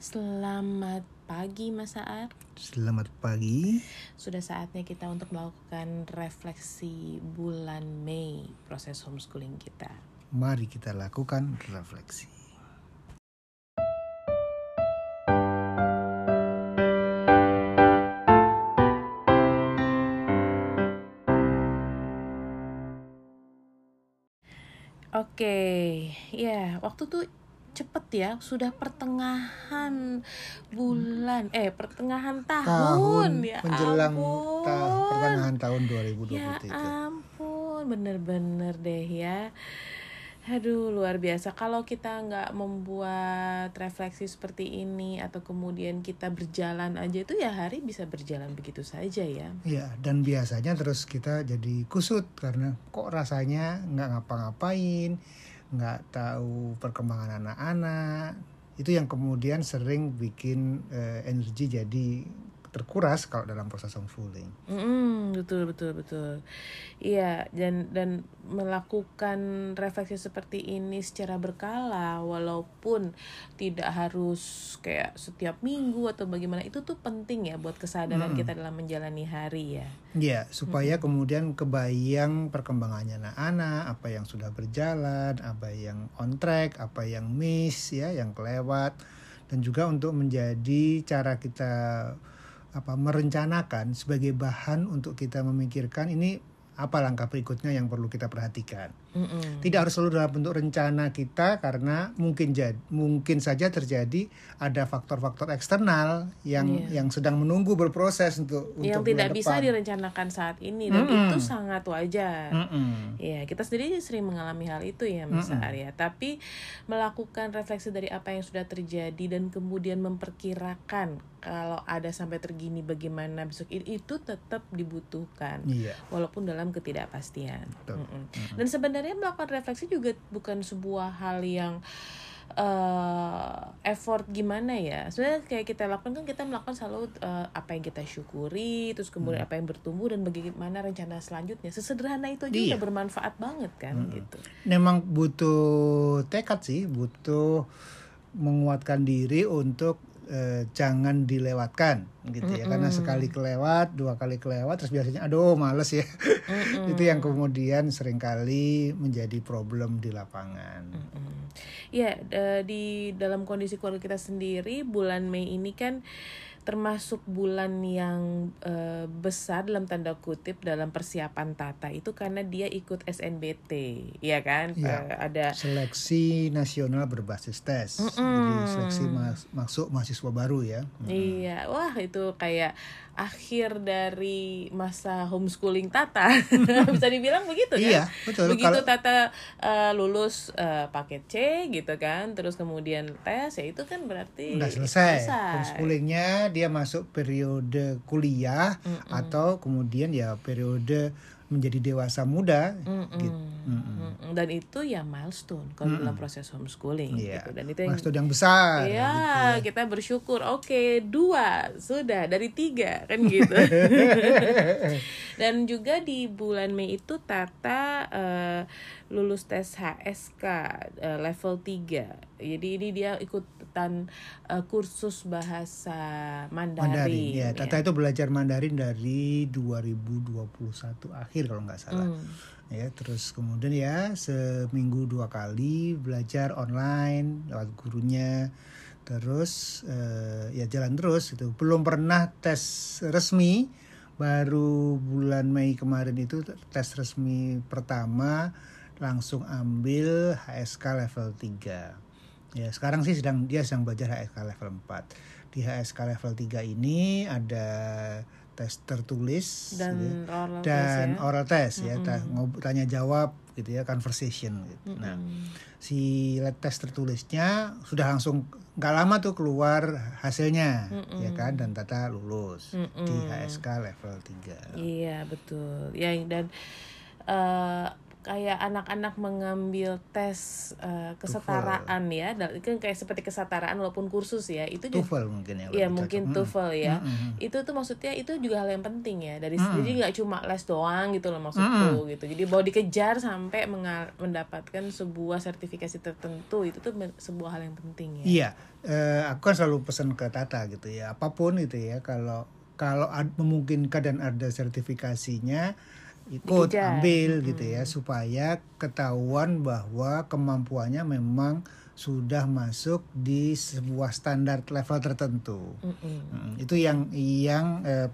Selamat pagi Mas Saad. Selamat pagi. Sudah saatnya kita untuk melakukan refleksi bulan Mei proses homeschooling kita. Mari kita lakukan refleksi. Oke, waktu tuh cepet ya, sudah pertengahan tahun ya, menjelang ampun. Pertengahan tahun 2023. Ya ampun, bener-bener deh ya. Aduh, luar biasa. Kalau kita nggak membuat refleksi seperti ini atau kemudian kita berjalan aja, itu ya hari bisa berjalan begitu saja ya. Iya, dan biasanya terus kita jadi kusut karena kok rasanya nggak ngapa-ngapain, nggak tahu perkembangan anak-anak. Itu yang kemudian sering bikin energi jadi terkuras kalau dalam proses homeschooling. Betul. Iya, dan melakukan refleksi seperti ini secara berkala, walaupun tidak harus kayak setiap minggu atau bagaimana, itu tuh penting ya buat kesadaran kita dalam menjalani hari ya. Iya, supaya kemudian kebayang perkembangannya anak-anak, apa yang sudah berjalan, apa yang on track, apa yang miss ya, yang kelewat, dan juga untuk menjadi cara kita merencanakan sebagai bahan untuk kita memikirkan ini apa langkah berikutnya yang perlu kita perhatikan. Tidak harus selalu dalam bentuk rencana kita, karena mungkin saja terjadi ada faktor-faktor eksternal yang sedang menunggu berproses untuk yang tidak bisa direncanakan saat ini, dan itu sangat wajar. Ya, kita sendiri sering mengalami hal itu ya Mas Arya. Tapi melakukan refleksi dari apa yang sudah terjadi dan kemudian memperkirakan kalau ada sampai tergini bagaimana besok, itu tetap dibutuhkan, walaupun dalam ketidakpastian. Dan sebenarnya melakukan refleksi juga bukan sebuah hal yang effort gimana ya. Sebenarnya kayak kita lakukan kan, kita melakukan selalu apa yang kita syukuri, terus kemudian apa yang bertumbuh dan bagaimana rencana selanjutnya. Sesederhana itu aja udah bermanfaat banget kan gitu. Memang butuh tekad sih, butuh menguatkan diri untuk jangan dilewatkan gitu ya, karena sekali kelewat, dua kali kelewat, terus biasanya aduh males ya. Itu yang kemudian seringkali menjadi problem di lapangan. Ya, di dalam kondisi keluarga kita sendiri, bulan Mei ini kan termasuk bulan yang besar dalam tanda kutip dalam persiapan Tata itu, karena dia ikut SNBT, ya kan? Ada seleksi nasional berbasis tes, jadi seleksi masuk mahasiswa baru ya. Iya, wah itu kayak akhir dari masa homeschooling Tata, bisa dibilang begitu kan? Iya, betul. Begitu kalau Tata lulus paket C gitu kan, terus kemudian tes, ya itu kan berarti udah selesai homeschoolingnya. Dia masuk periode kuliah atau kemudian ya periode menjadi dewasa muda gitu. Dan itu ya milestone kalau dalam proses homeschooling gitu, dan itu yang milestone yang besar. Iya, gitu. Kita bersyukur. Oke, 2 sudah dari 3 kan gitu. Dan juga di bulan Mei itu Tata lulus tes HSK level 3. Jadi ini dia ikutan kursus bahasa Mandarin. Ya, Tata itu belajar Mandarin dari 2021 akhir kalau nggak salah. Ya, terus kemudian ya seminggu 2 kali belajar online lewat gurunya, terus ya jalan terus gitu. Belum pernah tes resmi, baru bulan Mei kemarin itu tes resmi pertama langsung ambil HSK level 3. Ya, sekarang sih dia sedang belajar HSK level 4. Di HSK level 3 ini ada tes tertulis dan oral test ya, tanya jawab gitu ya, conversation gitu. Nah, si tes tertulisnya sudah langsung nggak lama tuh keluar hasilnya, ya kan, dan Tata lulus di HSK level 3. Iya, betul. Ya, dan kayak anak-anak mengambil tes kesetaraan TOEFL. Ya, kan kayak seperti kesetaraan walaupun kursus ya, itu juga TOEFL mungkin ya. Iya, mungkin TOEFL ya. Itu tuh maksudnya itu juga hal yang penting ya. Dari jadi enggak cuma les doang gitu loh maksudku gitu. Jadi bahwa dikejar sampai mendapatkan sebuah sertifikasi tertentu, itu tuh sebuah hal yang penting ya. Iya, aku kan selalu pesan ke Tata gitu ya. Apapun itu ya, kalau memungkinkan dan ada sertifikasinya ikut dikejar. Ambil gitu ya, supaya ketahuan bahwa kemampuannya memang sudah masuk di sebuah standar level tertentu. Itu yang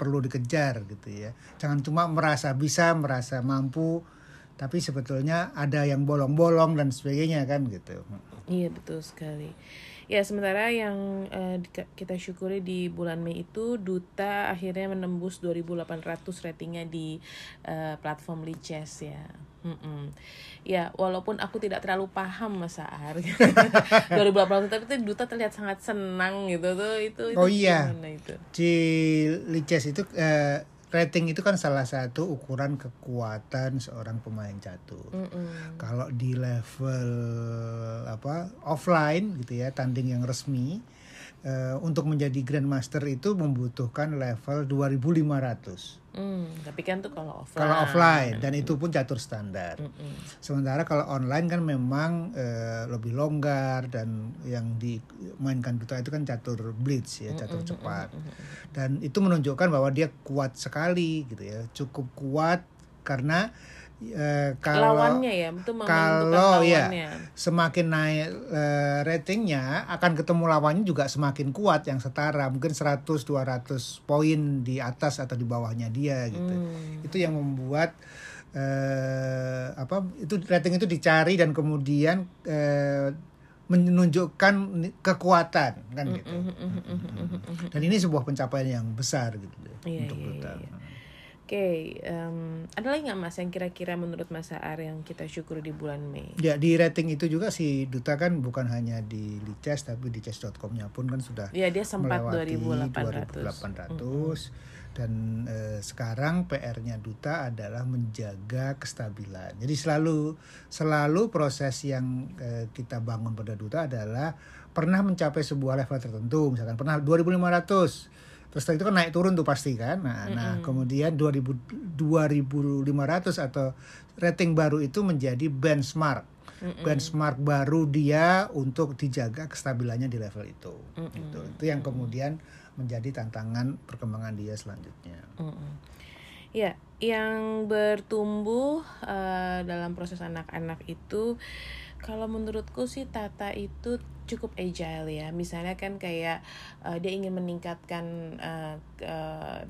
perlu dikejar gitu ya. Jangan cuma merasa bisa, merasa mampu, tapi sebetulnya ada yang bolong-bolong dan sebagainya kan gitu. Iya, betul sekali. Ya, sementara yang kita syukuri di bulan Mei itu Duta akhirnya menembus 2.800 ratingnya di platform Lichess ya. Ya, walaupun aku tidak terlalu paham Mas Aar 2018, tapi itu Duta terlihat sangat senang gitu tuh. Itu oh iya, itu? Di Lichess itu rating itu kan salah satu ukuran kekuatan seorang pemain catur. Kalau di level offline gitu ya, tanding yang resmi, untuk menjadi grandmaster itu membutuhkan level 2.500. Tapi kan tuh kalau offline. Kalau offline dan itu pun catur standar. Sementara kalau online kan memang lebih longgar, dan yang dimainkan Duta itu kan catur blitz ya, catur cepat. Dan itu menunjukkan bahwa dia kuat sekali gitu ya, cukup kuat karena kalau lawannya ya, betul, kalau lawannya. Ya semakin naik ratingnya, akan ketemu lawannya juga semakin kuat yang setara, mungkin 100-200 poin di atas atau di bawahnya dia gitu. Itu yang membuat itu rating itu dicari dan kemudian menunjukkan kekuatan kan gitu. Dan ini sebuah pencapaian yang besar gitu untuk Duta. Oke, ada lagi nggak Mas yang kira-kira menurut Mas Aar yang kita syukur di bulan Mei? Ya, di rating itu juga si Duta kan bukan hanya di Lichess, tapi di Lichess.com-nya pun kan sudah ya, dia sempat melewati 2.800. Dan sekarang PR-nya Duta adalah menjaga kestabilan. Jadi selalu proses yang kita bangun pada Duta adalah pernah mencapai sebuah level tertentu, misalkan pernah 2.500. Terus setelah itu kan naik turun tuh pasti kan. Nah, kemudian 2.500 atau rating baru itu menjadi benchmark. Benchmark baru dia untuk dijaga kestabilannya di level itu. Gitu. Itu yang kemudian menjadi tantangan perkembangan dia selanjutnya. Ya, yang bertumbuh dalam proses anak-anak itu, kalau menurutku sih Tata itu cukup agile ya. Misalnya kan kayak dia ingin meningkatkan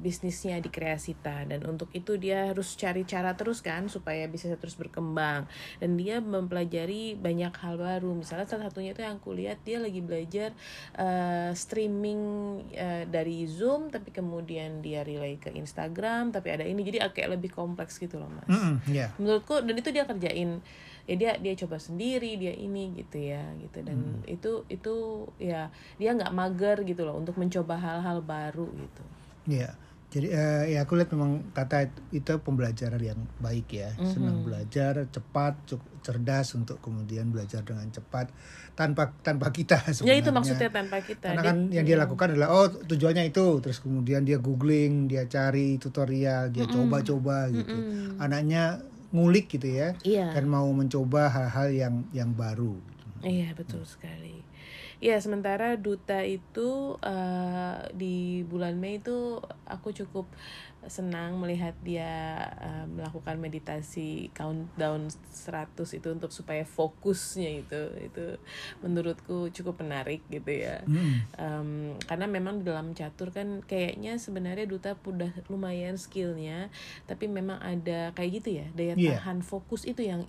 bisnisnya di Kreasita, dan untuk itu dia harus cari cara terus kan supaya bisnisnya terus berkembang, dan dia mempelajari banyak hal baru. Misalnya salah satunya itu yang aku lihat, dia lagi belajar streaming dari Zoom, tapi kemudian dia relay ke Instagram, tapi ada ini, jadi kayak lebih kompleks gitu loh Mas. Menurutku, dan itu dia kerjain ya, dia coba sendiri, dia ini gitu ya gitu, dan itu ya, dia nggak mager gitu loh untuk mencoba hal-hal baru gitu ya. Jadi ya aku lihat memang Tata itu pembelajaran yang baik ya. Senang belajar, cepat, cerdas untuk kemudian belajar dengan cepat tanpa kita sebenarnya. Ya itu maksudnya tanpa kita. Karena kan yang dia lakukan adalah tujuannya itu, terus kemudian dia googling, dia cari tutorial, dia coba-coba gitu. Anaknya ngulik gitu ya, dan mau mencoba hal-hal yang baru. Iya, betul sekali. Ya, sementara Duta itu di bulan Mei itu aku cukup senang melihat dia melakukan meditasi countdown 100 itu untuk supaya fokusnya itu menurutku cukup menarik gitu ya. Karena memang dalam catur kan kayaknya sebenarnya Duta udah lumayan skillnya, tapi memang ada kayak gitu ya, daya tahan fokus itu yang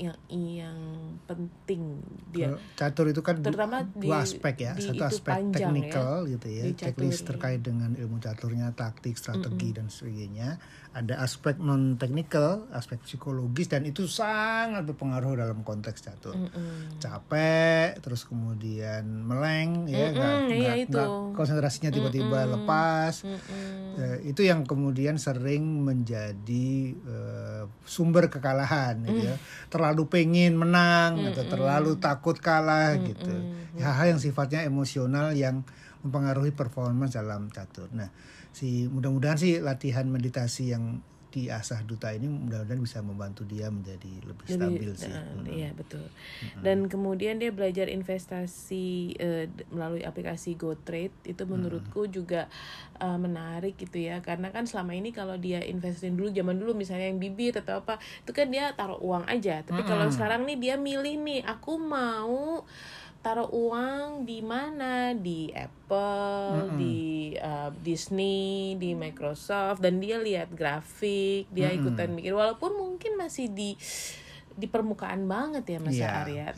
penting dia. Catur itu kan terutama dua aspek ya, satu aspek teknikal ya, gitu ya, checklist terkait dengan ilmu caturnya, taktik, strategi dan sebagainya. ya. Ada aspek non-teknikal, aspek psikologis, dan itu sangat berpengaruh dalam konteks catur. Capek, terus kemudian meleng, ya, gak konsentrasinya tiba-tiba lepas. Itu yang kemudian sering menjadi sumber kekalahan. Gitu ya. Terlalu pengen menang, atau terlalu takut kalah, gitu. Hal-hal yang sifatnya emosional yang mempengaruhi performance dalam catur. Nah, mudah-mudahan sih latihan meditasi yang diasah Duta ini mudah-mudahan bisa membantu dia menjadi lebih stabil sih. Iya, betul. Dan kemudian dia belajar investasi melalui aplikasi GoTrade itu menurutku juga menarik gitu ya. Karena kan selama ini kalau dia investin dulu zaman dulu misalnya yang bibit atau apa, itu kan dia taruh uang aja. Tapi kalau sekarang nih dia milih nih, aku mau taruh uang di mana, di Apple, di Disney, di Microsoft, dan dia lihat grafik, dia ikutan mikir, walaupun mungkin masih di permukaan banget ya Mas Arya.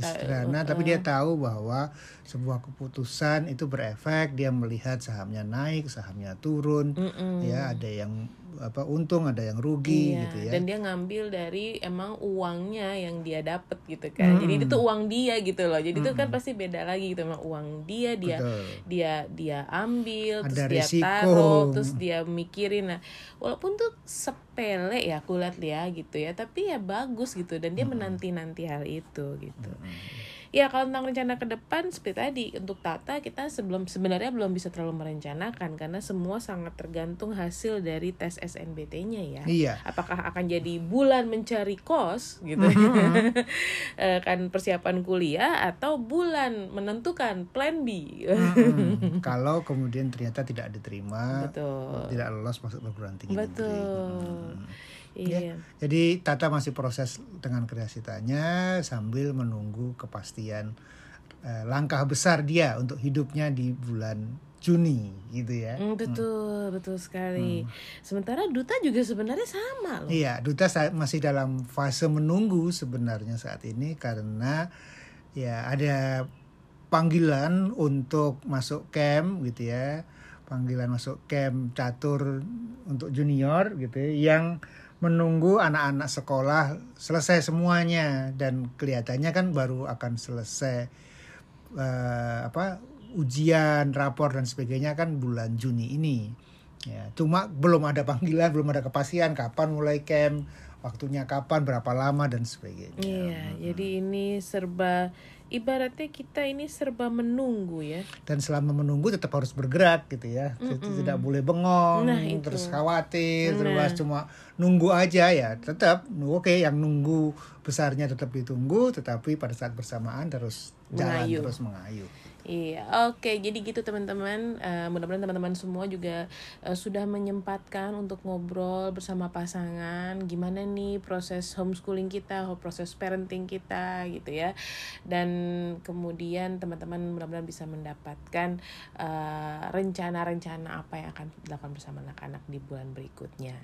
Tapi dia tahu bahwa sebuah keputusan itu berefek, dia melihat sahamnya naik, sahamnya turun, ya ada yang untung, ada yang rugi, gitu ya. Dan dia ngambil dari emang uangnya yang dia dapat gitu kan. Jadi itu uang dia gitu loh. Jadi itu kan pasti beda lagi gitu sama uang dia. Betul. dia ambil, ada terus risiko. Dia taruh, terus dia mikirin. Nah, walaupun tuh sepele ya aku lihat ya gitu ya, tapi ya bagus gitu dan dia menanti-nanti hal itu gitu. Ya kalau tentang rencana ke depan seperti tadi untuk Tata kita sebenarnya belum bisa terlalu merencanakan karena semua sangat tergantung hasil dari tes SNBT-nya ya. Iya. Apakah akan jadi bulan mencari kos gitu kan persiapan kuliah atau bulan menentukan plan B. Kalau kemudian ternyata tidak diterima, betul, tidak lolos masuk perguruan tinggi. Betul. Iya. Jadi Tata masih proses dengan kreasitanya sambil menunggu kepastian langkah besar dia untuk hidupnya di bulan Juni gitu ya. Betul sekali. Sementara Duta juga sebenarnya sama loh. Iya, Duta masih dalam fase menunggu sebenarnya saat ini karena ya ada panggilan untuk masuk camp gitu ya. Panggilan masuk camp catur untuk junior gitu ya, yang menunggu anak-anak sekolah selesai semuanya dan kelihatannya kan baru akan selesai ujian, rapor dan sebagainya kan bulan Juni ini. Ya, cuma belum ada panggilan, belum ada kepastian kapan mulai camp, waktunya kapan, berapa lama dan sebagainya. Iya, jadi ini serba ibaratnya kita ini serba menunggu ya. Dan selama menunggu tetap harus bergerak gitu ya. Tidak boleh bengong, terus khawatir, terus cuma nunggu aja ya. Tetap yang nunggu besarnya tetap ditunggu, tetapi pada saat bersamaan terus jalan, terus mengayuh. Iya, oke. Jadi gitu teman-teman. Mudah-mudahan teman-teman semua juga sudah menyempatkan untuk ngobrol bersama pasangan. Gimana nih proses homeschooling kita, proses parenting kita gitu ya. Dan kemudian teman-teman mudah-mudahan bisa mendapatkan rencana-rencana apa yang akan dilakukan bersama anak-anak di bulan berikutnya.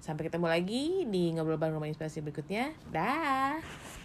Sampai ketemu lagi di ngobrol bareng Rumah Inspirasi berikutnya. Dah.